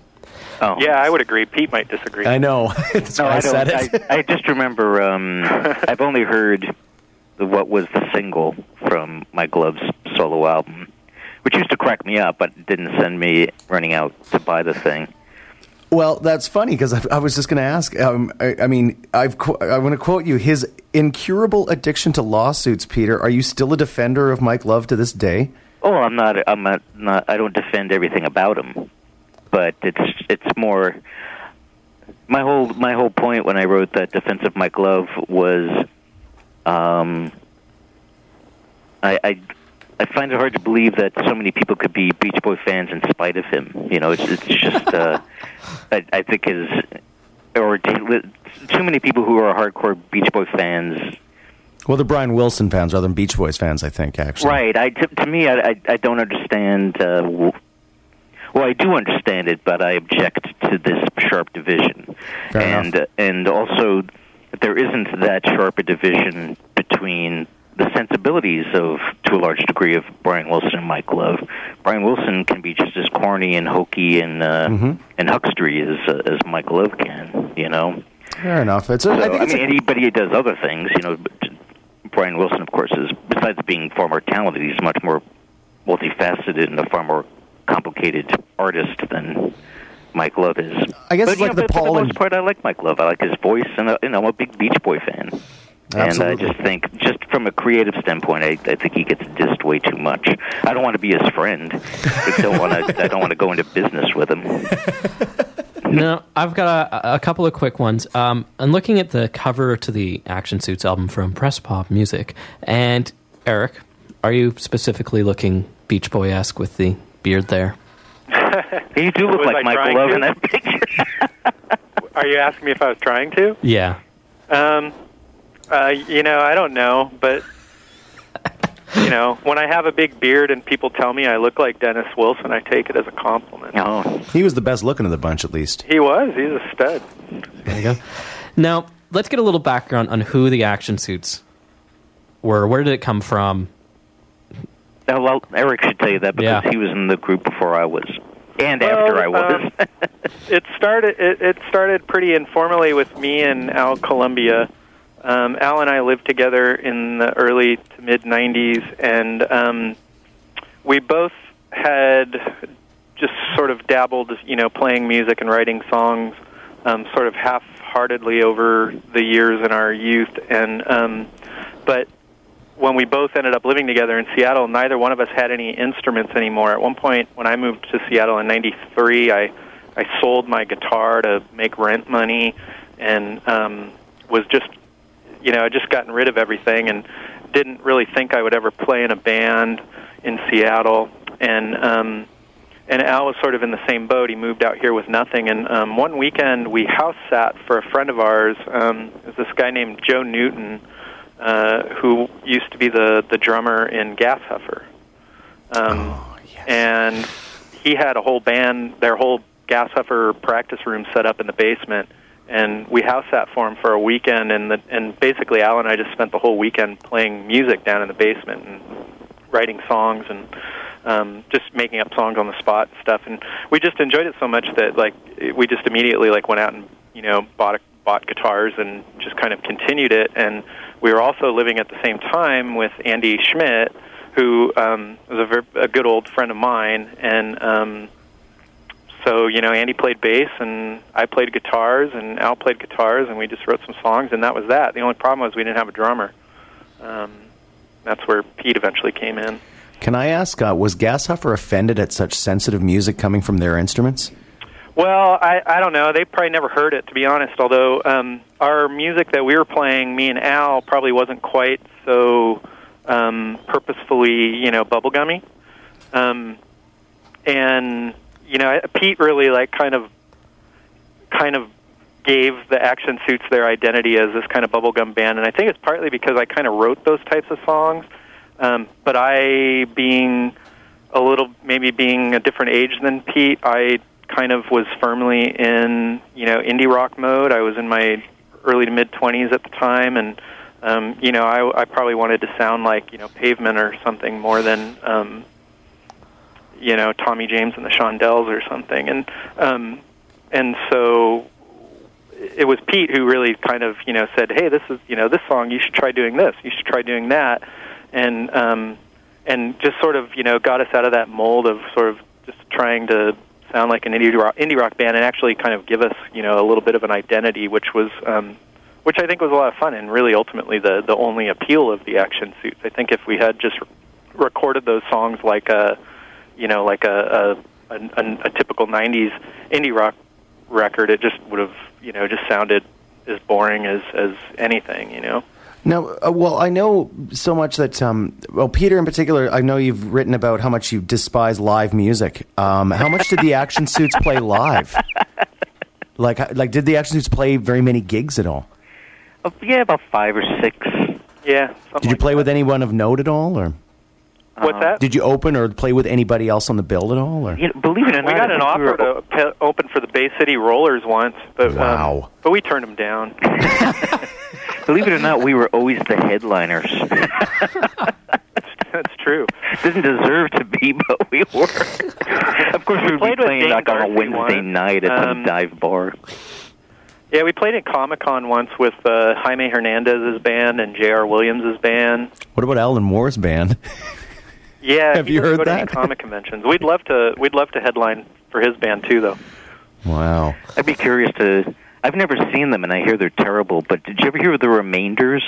Oh. Yeah, I would agree. Pete might disagree. I know. That's no, why I, I said it. I, I just remember um, I've only heard the, what was the single from Mike Love's solo album, which used to crack me up, but didn't send me running out to buy the thing. Well, that's funny, because I, I was just going to ask. Um, I, I mean, I've qu- I want to quote you. His incurable addiction to lawsuits, Peter, are you still a defender of Mike Love to this day? Oh, I'm not. I'm not. not I don't defend everything about him. But it's it's more my whole my whole point when I wrote that defense of Mike Love was um, I, I I find it hard to believe that so many people could be Beach Boy fans in spite of him. You know, it's it's just uh, I, I think is or too many people who are hardcore Beach Boy fans. Well, they're Brian Wilson fans rather than Beach Boys fans, I think. Actually, right? I to, to me, I, I I don't understand. Uh, Well, I do understand it, but I object to this sharp division. Fair and uh, and also there isn't that sharp a division between the sensibilities of, to a large degree, of Brian Wilson and Mike Love. Brian Wilson can be just as corny and hokey and uh, mm-hmm. and huckstery as uh, as Mike Love can, you know. Fair enough. It's a, so, I, think it's I mean, a... anybody who does other things, you know. Brian Wilson, of course, is, besides being far more talented, he's much more multifaceted and a far more complicated artist than Mike Love is. I guess but, it's like know, the Paul. For the most part, I like Mike Love. I like his voice, and uh, you know, I'm a big Beach Boy fan. Absolutely. And I just think, just from a creative standpoint, I, I think he gets dissed way too much. I don't want to be his friend. I don't want to. I don't want to go into business with him. No, I've got a, a couple of quick ones. Um, I'm looking at the cover to the Action Suits album from Press Pop Music, and Eric, are you specifically looking Beach Boy-esque with the beard there? You do look was like Michael Love to? In that picture. Are you asking me if I was trying to? Yeah. Um, uh, you know, I don't know, but, you know, when I have a big beard and people tell me I look like Dennis Wilson, I take it as a compliment. Oh, he was the best looking of the bunch, at least. He was. He's a stud. There you go. Now, let's get a little background on who the Action Suits were. Where did it come from? Well, Eric should tell you that because yeah. he was in the group before I was, and well, after I was. um, it started. It, it started pretty informally with me and Al Columbia. Um, Al and I lived together in the early to mid nineties, and um, we both had just sort of dabbled, you know, playing music and writing songs, um, sort of half-heartedly over the years in our youth, and. Um, But when we both ended up living together in Seattle, neither one of us had any instruments anymore. At one point, when I moved to Seattle in ninety-three, I, I sold my guitar to make rent money and um, was just, you know, I'd just gotten rid of everything and didn't really think I would ever play in a band in Seattle. And um, and Al was sort of in the same boat. He moved out here with nothing. And um, one weekend, we house sat for a friend of ours. Um, it was this guy named Joe Newton, Uh, who used to be the, the drummer in Gashuffer. Um, oh, yes. And he had a whole band, their whole Gashuffer practice room set up in the basement, and we house sat for him for a weekend, and, the, and basically Al and I just spent the whole weekend playing music down in the basement and writing songs and um, just making up songs on the spot and stuff. And we just enjoyed it so much that, like, we just immediately, like, went out and, you know, bought a bought guitars and just kind of continued it. And we were also living at the same time with Andy Schmidt, who um, was a, ver- a good old friend of mine. And um, so, you know, Andy played bass, and I played guitars, and Al played guitars, and we just wrote some songs, and that was that. The only problem was we didn't have a drummer. Um, that's where Pete eventually came in. Can I ask, uh, was Gashuffer offended at such sensitive music coming from their instruments? Well, I, I don't know. They probably never heard it, to be honest, although um, our music that we were playing, me and Al, probably wasn't quite so um, purposefully, you know, bubblegummy. Um, and, you know, Pete really, like, kind of kind of gave the Action Suits their identity as this kind of bubblegum band, and I think it's partly because I kind of wrote those types of songs, um, but I, being a little, maybe being a different age than Pete, I kind of was firmly in, you know, indie rock mode. I was in my early to mid-twenties at the time, and, um, you know, I, I probably wanted to sound like, you know, Pavement or something more than, um, you know, Tommy James and the Shondells or something. And um, and so it was Pete who really kind of, you know, said, hey, this is, you know, this song, you should try doing this, you should try doing that, and um, and just sort of, you know, got us out of that mold of sort of just trying to sound like an indie rock, indie rock band, and actually kind of give us, you know, a little bit of an identity, which was, um, which I think was a lot of fun, and really ultimately the, the only appeal of the Action Suits. I think if we had just re- recorded those songs like a, you know, like a a, a a typical nineties indie rock record, it just would have, you know, just sounded as boring as, as anything, you know. Now, uh, well, I know so much that, um, well, Peter in particular, I know you've written about how much you despise live music. Um, how much did the Action Suits play live? Like, like, did the Action Suits play very many gigs at all? Oh, yeah, about five or six. Yeah. Did you play like with anyone of note at all, or? What's that? Did you open or play with anybody else on the bill at all? Or? You know, believe it or not, we got an offer we were... to pe- open for the Bay City Rollers once, but wow. um, but we turned them down. Believe it or not, we were always the headliners. That's true. Didn't deserve to be, but we were. Of course, we, we would be playing like on a Wednesday one. night at um, some dive bar. Yeah, we played at Comic-Con once with uh, Jaime Hernandez's band and J R. Williams' band. What about Alan Moore's band? Yeah, have you heard go that? To comic conventions. We'd love to. We'd love to headline for his band too, though. Wow, I'd be curious to. I've never seen them, and I hear they're terrible. But did you ever hear of The Remainders?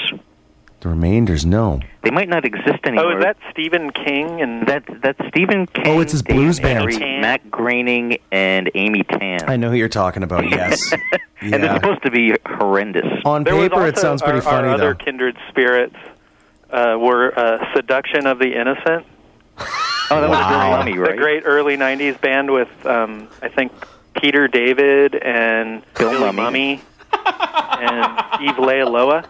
The Remainders, no. They might not exist anymore. Oh, is that Stephen King and that that's Stephen King? Oh, it's his blues band. Matt Groening and Amy Tan. I know who you're talking about. Yes, yeah. And they're supposed to be horrendous. On there paper, it sounds pretty our, funny. Our other though. kindred spirits uh, were uh, Seduction of the Innocent. Oh, that wow. was a great, mummy, right? A great early nineties band with, um, I think, Peter David and Bill Mummy, Mummy and Eve Lealoa.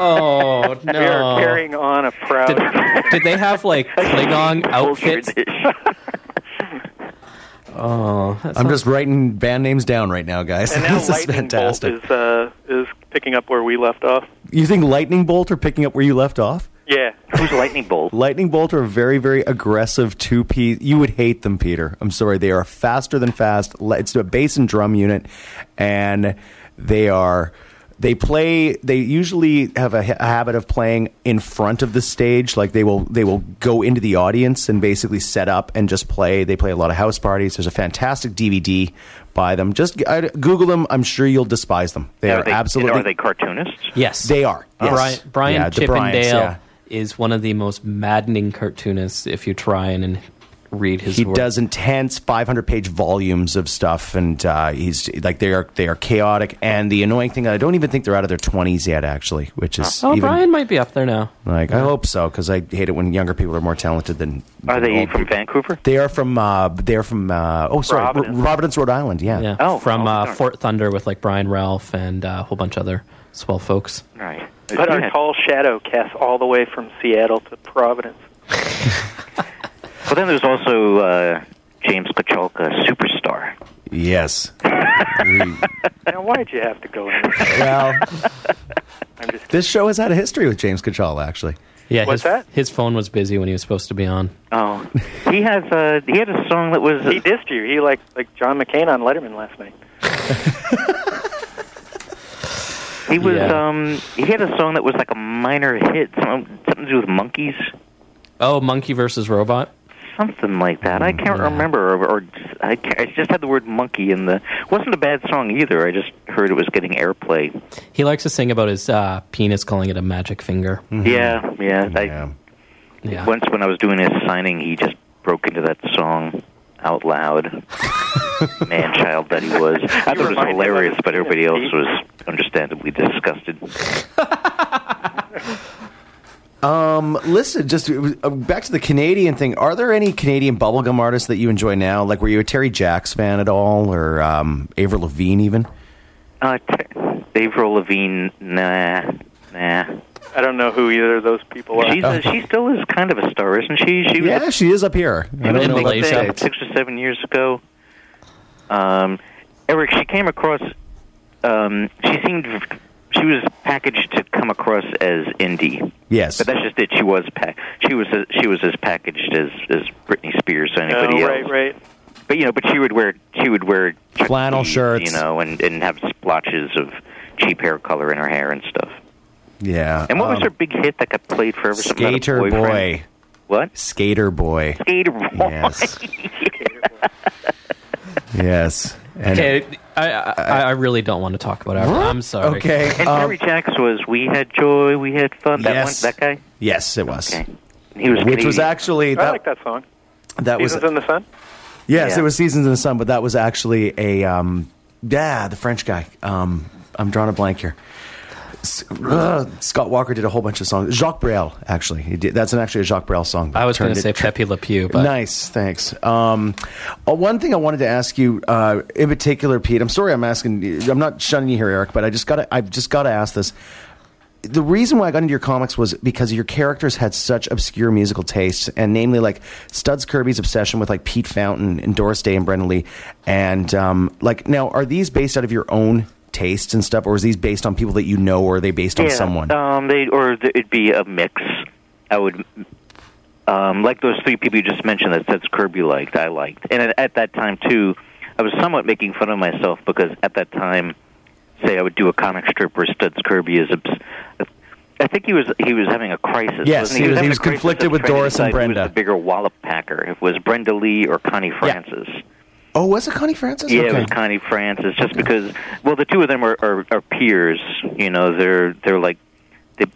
Oh, no. They are carrying on a proud... Did, did they have, like, Klingon outfits? Oh, I'm awesome. Just writing band names down right now, guys. And now this Lightning is fantastic. Bolt is, uh, is picking up where we left off. You think Lightning Bolt are picking up where you left off? Yeah. Who's Lightning Bolt? Lightning Bolt are a very, very aggressive two-piece. You would hate them, Peter. I'm sorry. They are faster than fast. It's a bass and drum unit, and they are They play. They usually have a, a habit of playing in front of the stage. Like they will, they will go into the audience and basically set up and just play. They play a lot of house parties. There's a fantastic D V D by them. Just I, Google them. I'm sure you'll despise them. They are, are they, absolutely. Are they cartoonists? Yes, they are. Yes. Brian, Brian yeah, Chippendale yeah. is one of the most maddening cartoonists. If you try and. and read his he work. Does intense five hundred page volumes of stuff, and uh he's like they are they are chaotic. And the annoying thing, I don't even think they're out of their twenties yet, actually, which is oh even, Brian might be up there now, like yeah. I hope so, because I hate it when younger people are more talented than are than they from people. Vancouver they are from uh they're from uh oh sorry Providence, R- Providence Rhode Island yeah, yeah. oh from oh, uh Fort Thunder with like Brian Ralph and uh, a whole bunch of other swell folks, right? But our tall shadow casts all the way from Seattle to Providence. Well, then there's also uh, James Kochalka, Superstar. Yes. we... Now, why'd you have to go in? Well, I'm just this show has had a history with James Kochalka, actually. Yeah, what's his, that? His phone was busy when he was supposed to be on. Oh, he has uh, he had a song that was uh... he dissed you. He like like John McCain on Letterman last night. he was yeah. um he had a song that was like a minor hit, something to do with monkeys. Oh, Monkey versus Robot. Something like that. I can't yeah. remember, or, or just, I, can't, I just had the word monkey in the. Wasn't a bad song either. I just heard it was getting airplay. He likes to sing about his uh, penis, calling it a magic finger. Mm-hmm. Yeah, yeah. yeah. I, yeah. Once when I was doing his signing, he just broke into that song out loud. Man child that he was. I thought it was hilarious, but everybody else was understandably disgusted. Um, listen, just uh, back to the Canadian thing. Are there any Canadian bubblegum artists that you enjoy now? Like, were you a Terry Jacks fan at all, or um, Avril Lavigne even? Uh, ter- Avril Lavigne, nah, nah. I don't know who either of those people are. She's a, she still is kind of a star, isn't she? she was, yeah, she is up here. She I was in Malaysia six or seven years ago. Um, Eric, she came across. Um, she seemed. She was packaged to come across as indie. Yes, but that's just it. She was pa- she was uh, she was as packaged as, as Britney Spears or anybody oh, right, else. Right, right. But you know, but she would wear she would wear flannel tees, shirts, you know, and, and have splotches of cheap hair color in her hair and stuff. Yeah. And what um, was her big hit that got played forever? Skater Boy. Boy. What? Skater Boy. Skater Boy. Yes. yes. And okay, I, I I really don't want to talk about Avril. I'm sorry. Okay. And um, Terry Jacks was "We Had Joy, We Had Fun." That yes. one, that guy. Yes, it was. Okay. He was, which was actually. That, I like that song. That Seasons was, in the Sun. Yes, yeah. It was "Seasons in the Sun," but that was actually a um, yeah, the French guy. Um, I'm drawing a blank here. Uh, Scott Walker did a whole bunch of songs. Jacques Brel, actually, he did, that's an, actually a Jacques Brel song. I was going to say tr- Pepe Le Pew. But. Nice, thanks. Um, uh, one thing I wanted to ask you, uh, in particular, Pete. I'm sorry, I'm asking. I'm not shunning you here, Eric, but I just got to. I've just got to ask this. The reason why I got into your comics was because your characters had such obscure musical tastes, and namely like Studs Kirby's obsession with like Pete Fountain and Doris Day and Brenda Lee, and um, like now are these based out of your own? Tastes and stuff, or is these based on people that you know, or are they based on yeah, someone? Um, they or th- it'd be a mix. I would um, like those three people you just mentioned that Seth Kirby liked. I liked, and at, at that time too, I was somewhat making fun of myself because at that time, say I would do a comic strip where Studs Kirby is. Obs- I think he was he was having a crisis. Yes, he? he was, he was, he was conflicted with Doris and Brenda. Who was the bigger wallop packer? If it was Brenda Lee or Connie Francis. Yeah. Oh, was it Connie Francis? Yeah, okay. It was Connie Francis. Just okay. because, well, the two of them are, are, are peers. You know, they're they're like they,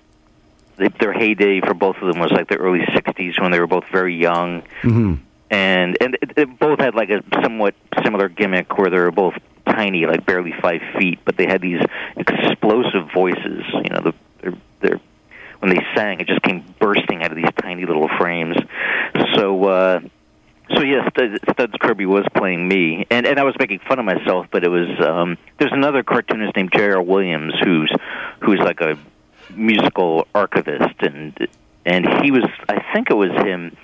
they, their heyday for both of them was like the early sixties when they were both very young, mm-hmm. and and it, it both had like a somewhat similar gimmick where they were both tiny, like barely five feet, but they had these explosive voices. You know, the, they're, they're, when they sang, it just came bursting out of these tiny little frames. So. Uh, So yes, Studs Kirby was playing me, and, and I was making fun of myself. But it was um, there's another cartoonist named J R Williams who's who's like a musical archivist, and and he was I think it was him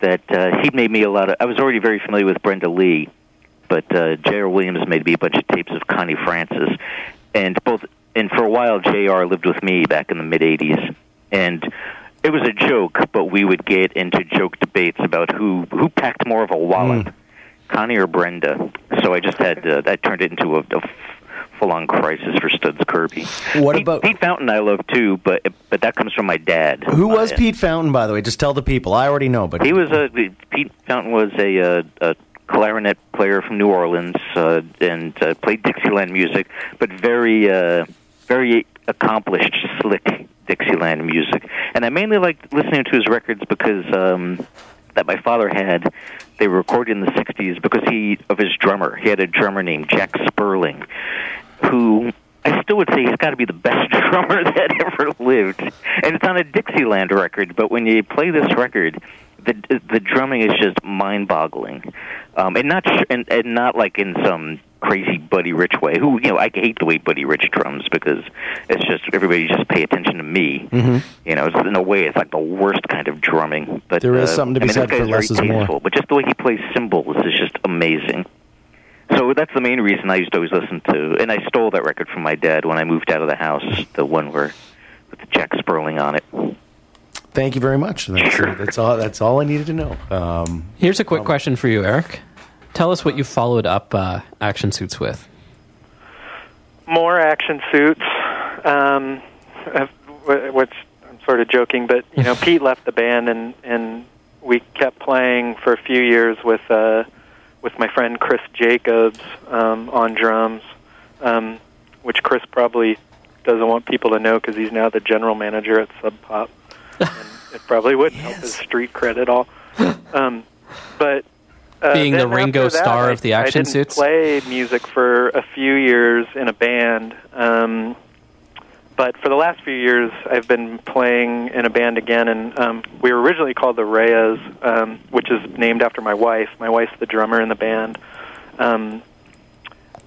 that uh, he made me a lot of. I was already very familiar with Brenda Lee, but uh, J R Williams made me a bunch of tapes of Connie Francis, and both and for a while J R lived with me back in the mid eighties, and. It was a joke, but we would get into joke debates about who, who packed more of a wallop, mm. Connie or Brenda. So I just had uh, I turned it into a, a full-on crisis for Studs Kirby. What Pete, about Pete Fountain? I love too, but but that comes from my dad. Who was uh, Pete Fountain, by the way? Just tell the people. I already know, but he was a Pete Fountain was a, a, a clarinet player from New Orleans uh, and uh, played Dixieland music, but very uh, very accomplished, slick Dixieland music. And I mainly liked listening to his records because. Um, that my father had, they were recorded in the sixties because he, of his drummer, he had a drummer named Jack Sperling, who I still would say he's got to be the best drummer that ever lived. And it's on a Dixieland record, but when you play this record, the the drumming is just mind-boggling. Um, and not and, and not like in some crazy Buddy Rich way, who, you know, I hate the way Buddy Rich drums because it's just, everybody just pay attention to me. Mm-hmm. You know, it's, in a way, it's like the worst kind of drumming. But there is uh, something to be I mean, said for less is tasteful, more. But just the way he plays cymbals is just amazing. So that's the main reason I used to always listen to, and I stole that record from my dad when I moved out of the house, the one where with the Jack Sperling on it. Thank you very much. That's, sure. that's all. That's all I needed to know. Um, Here's a quick um, question for you, Eric. Tell us what you followed up uh, Action Suits with. More Action Suits, um, which I'm sort of joking, but you know, Pete left the band, and, and we kept playing for a few years with uh, with my friend Chris Jacobs um, on drums, um, which Chris probably doesn't want people to know because he's now the general manager at Sub Pop. And it probably wouldn't yes. help his street cred at all. Um, but... Uh, Being the Ringo that, Starr of the Action I didn't Suits? I played music for a few years in a band, um, but for the last few years I've been playing in a band again, and um, we were originally called the Reyes, um, which is named after my wife. My wife's the drummer in the band, um,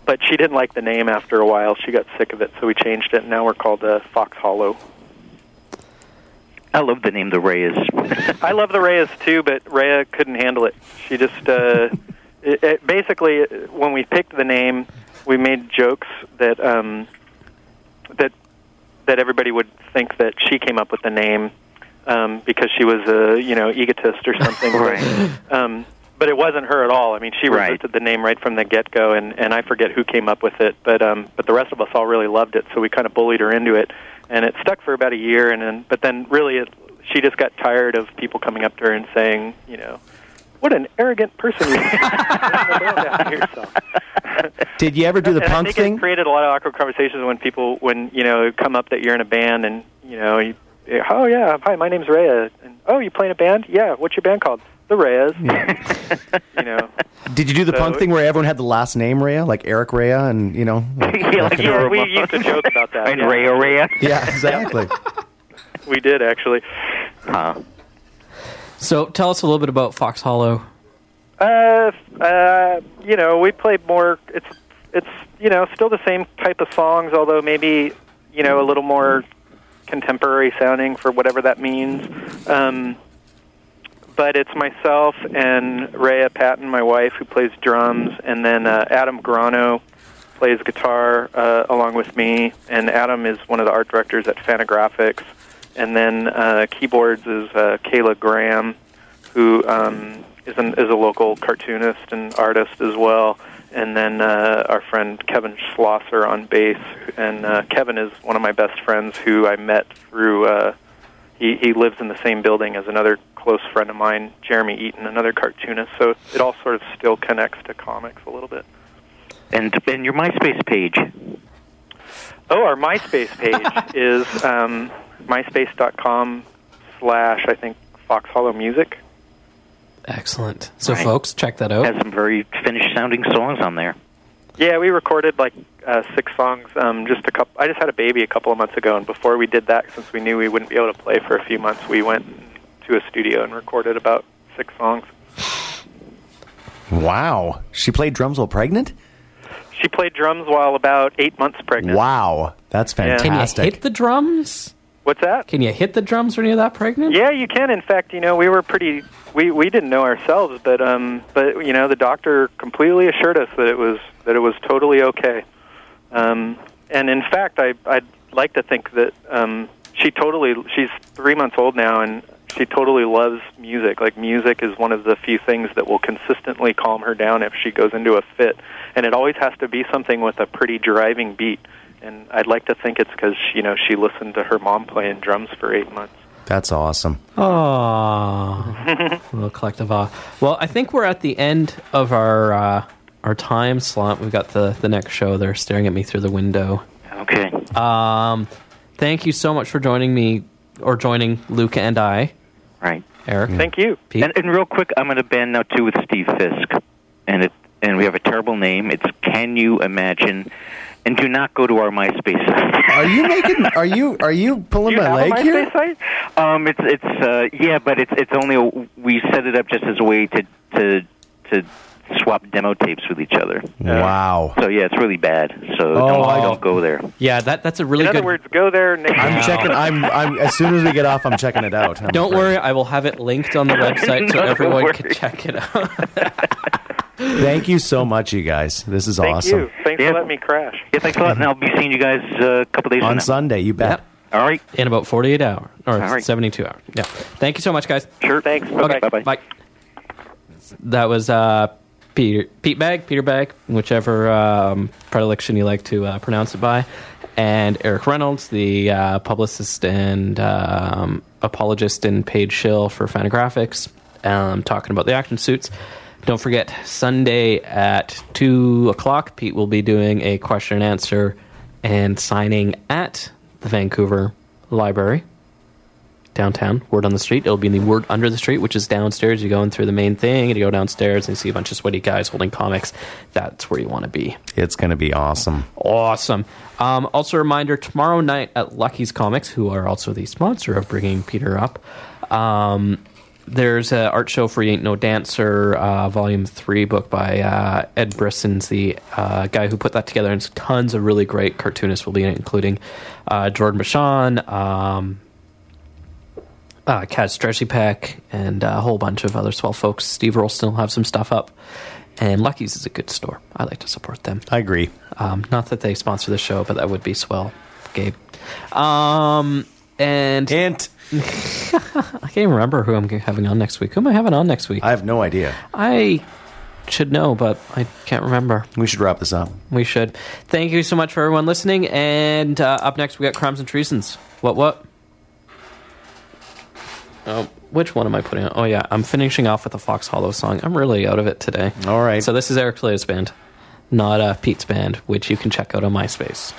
but she didn't like the name after a while. She got sick of it, so we changed it, and now we're called the Fox Hollow. I love the name the Reyes. I love the Reyes too, but Rhea couldn't handle it. She just uh, it, it basically, when we picked the name, we made jokes that um, that that everybody would think that she came up with the name um, because she was a you know egotist or something. Right. Um, but it wasn't her at all. I mean, she resisted right. the name right from the get-go, and, and I forget who came up with it, but um, but the rest of us all really loved it, so we kind of bullied her into it. And it stuck for about a year, and then but then really, it, she just got tired of people coming up to her and saying, you know, what an arrogant person you are. Did you ever do the and punk I think thing? It created a lot of awkward conversations when people, when you know, come up that you're in a band, and you know, you, oh yeah, hi, my name's Rhea, and oh, you play in a band? Yeah, what's your band called? The Reyes. Yeah. You know. Did you do the so, punk thing where everyone had the last name Rhea, like Eric Rhea, and you know? Yeah, like you know, we used to joke about that. And yeah. Rhea Rhea. Yeah, exactly. We did actually. Huh. So tell us a little bit about Fox Hollow. Uh, uh, you know, we played more. It's it's you know still the same type of songs, although maybe you know a little more contemporary sounding for whatever that means. Um. But it's myself and Rhea Patton, my wife, who plays drums, and then uh, Adam Grano plays guitar uh, along with me. And Adam is one of the art directors at Fantagraphics. And then uh, keyboards is uh, Kayla Graham, who um, is, an, is a local cartoonist and artist as well. And then uh, our friend Kevin Schlosser on bass. And uh, Kevin is one of my best friends who I met through... Uh, He, he lives in the same building as another close friend of mine, Jeremy Eaton, another cartoonist. So it all sort of still connects to comics a little bit. And, and your MySpace page? Oh, our MySpace page is um, myspace.com slash, I think, Fox Hollow Music. Excellent. So, right. Folks, check that out. It has some very finished-sounding songs on there. Yeah, we recorded like uh, six songs. Um, just a couple. I just had a baby a couple of months ago, and before we did that, since we knew we wouldn't be able to play for a few months, we went to a studio and recorded about six songs. Wow! She played drums while pregnant? She played drums while about eight months pregnant. Wow, that's fantastic! Can you hit the drums? What's that? Can you hit the drums when you're that pregnant? Yeah, you can. In fact, you know, we were pretty. We, we didn't know ourselves, but um, but you know, the doctor completely assured us that it was that it was totally okay. Um, and in fact, I I'd like to think that um, she totally. She's three months old now, and she totally loves music. Like, music is one of the few things that will consistently calm her down if she goes into a fit. And it always has to be something with a pretty driving beat. And I'd like to think it's because, you know, she listened to her mom playing drums for eight months. That's awesome. Oh, a little collective awe. Well, I think we're at the end of our uh, our time slot. We've got the, the next show. They're staring at me through the window. Okay. Um, thank you so much for joining me, or joining Luca and I. Right. Eric. Yeah. Thank you. Pete. And, and real quick, I'm in a band now, too, with Steve Fisk. And, it, and we have a terrible name. It's Can You Imagine... And do not go to our MySpace site. Are you making? Are you are you pulling do you my leg here? You have a MySpace site? Um, it's it's uh, yeah, but it's it's only a, we set it up just as a way to to to swap demo tapes with each other. Wow. So yeah, it's really bad. So oh, don't, I don't go there. Yeah, that that's a really. In good... other words, go there. Next I'm now. checking. I'm I'm as soon as we get off, I'm checking it out. I'm don't afraid. worry, I will have it linked on the website so everyone can check it out. Thank you so much, you guys. This is Thank awesome. You. Thanks yeah. for letting me crash. Yeah, thanks a lot, and I'll be seeing you guys uh, a couple days on now. Sunday. You bet. Yep. All right, in about forty-eight hours or right. seventy-two hours. Yeah. Thank you so much, guys. Sure. Thanks. Okay. Bye. Bye. Bye. That was uh, Peter Pete Bagge, Peter Bagge, whichever um, predilection you like to uh, pronounce it by, and Eric Reynolds, the uh, publicist and um, apologist and paid shill for Fantagraphics, um, talking about the action suits. Don't forget, Sunday at two o'clock, Pete will be doing a question and answer and signing at the Vancouver Library, downtown, Word on the Street. It'll be in the Word Under the Street, which is downstairs. You go in through the main thing, and you go downstairs and you see a bunch of sweaty guys holding comics. That's where you want to be. It's going to be awesome. Awesome. Um, also a reminder, tomorrow night at Lucky's Comics, who are also the sponsor of bringing Peter up, um... there's an art show for You Ain't No Dancer, uh, Volume three book by uh, Ed Brisson's the uh, guy who put that together, and tons of really great cartoonists will be in it, including uh, Jordan Bashan, um, uh, Kat Strzezipak, and a whole bunch of other swell folks. Steve Rolston will have some stuff up. And Lucky's is a good store. I like to support them. I agree. Um, not that they sponsor the show, but that would be swell, Gabe. Um, and... and- I can't even remember who I'm having on next week. Who am I having on next week? I have no idea. I should know, but I can't remember. We should wrap this up. We should. Thank you so much for everyone listening. And uh, up next, we got Crimes and Treasons. What, what? Oh, which one am I putting on? Oh, yeah. I'm finishing off with a Fox Hollow song. I'm really out of it today. All right. So this is Eric's latest band, not uh, Pete's band, which you can check out on MySpace.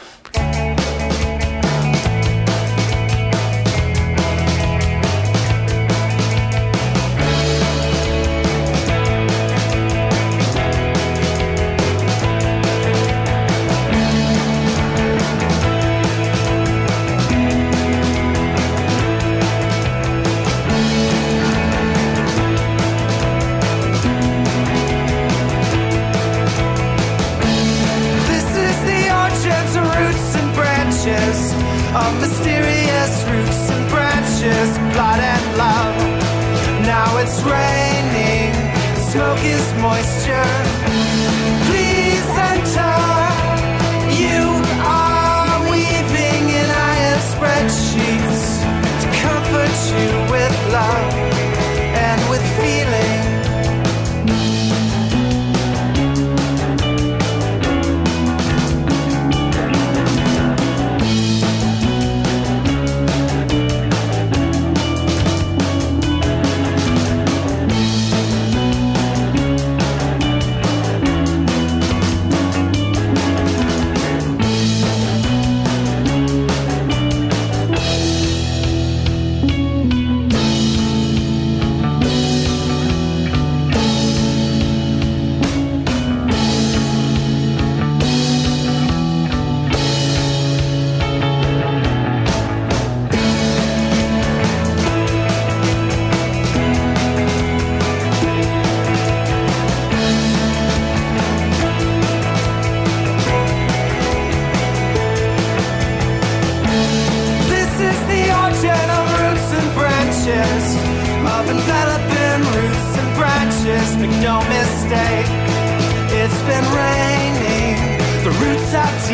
It's been raining, the roots have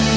deepened.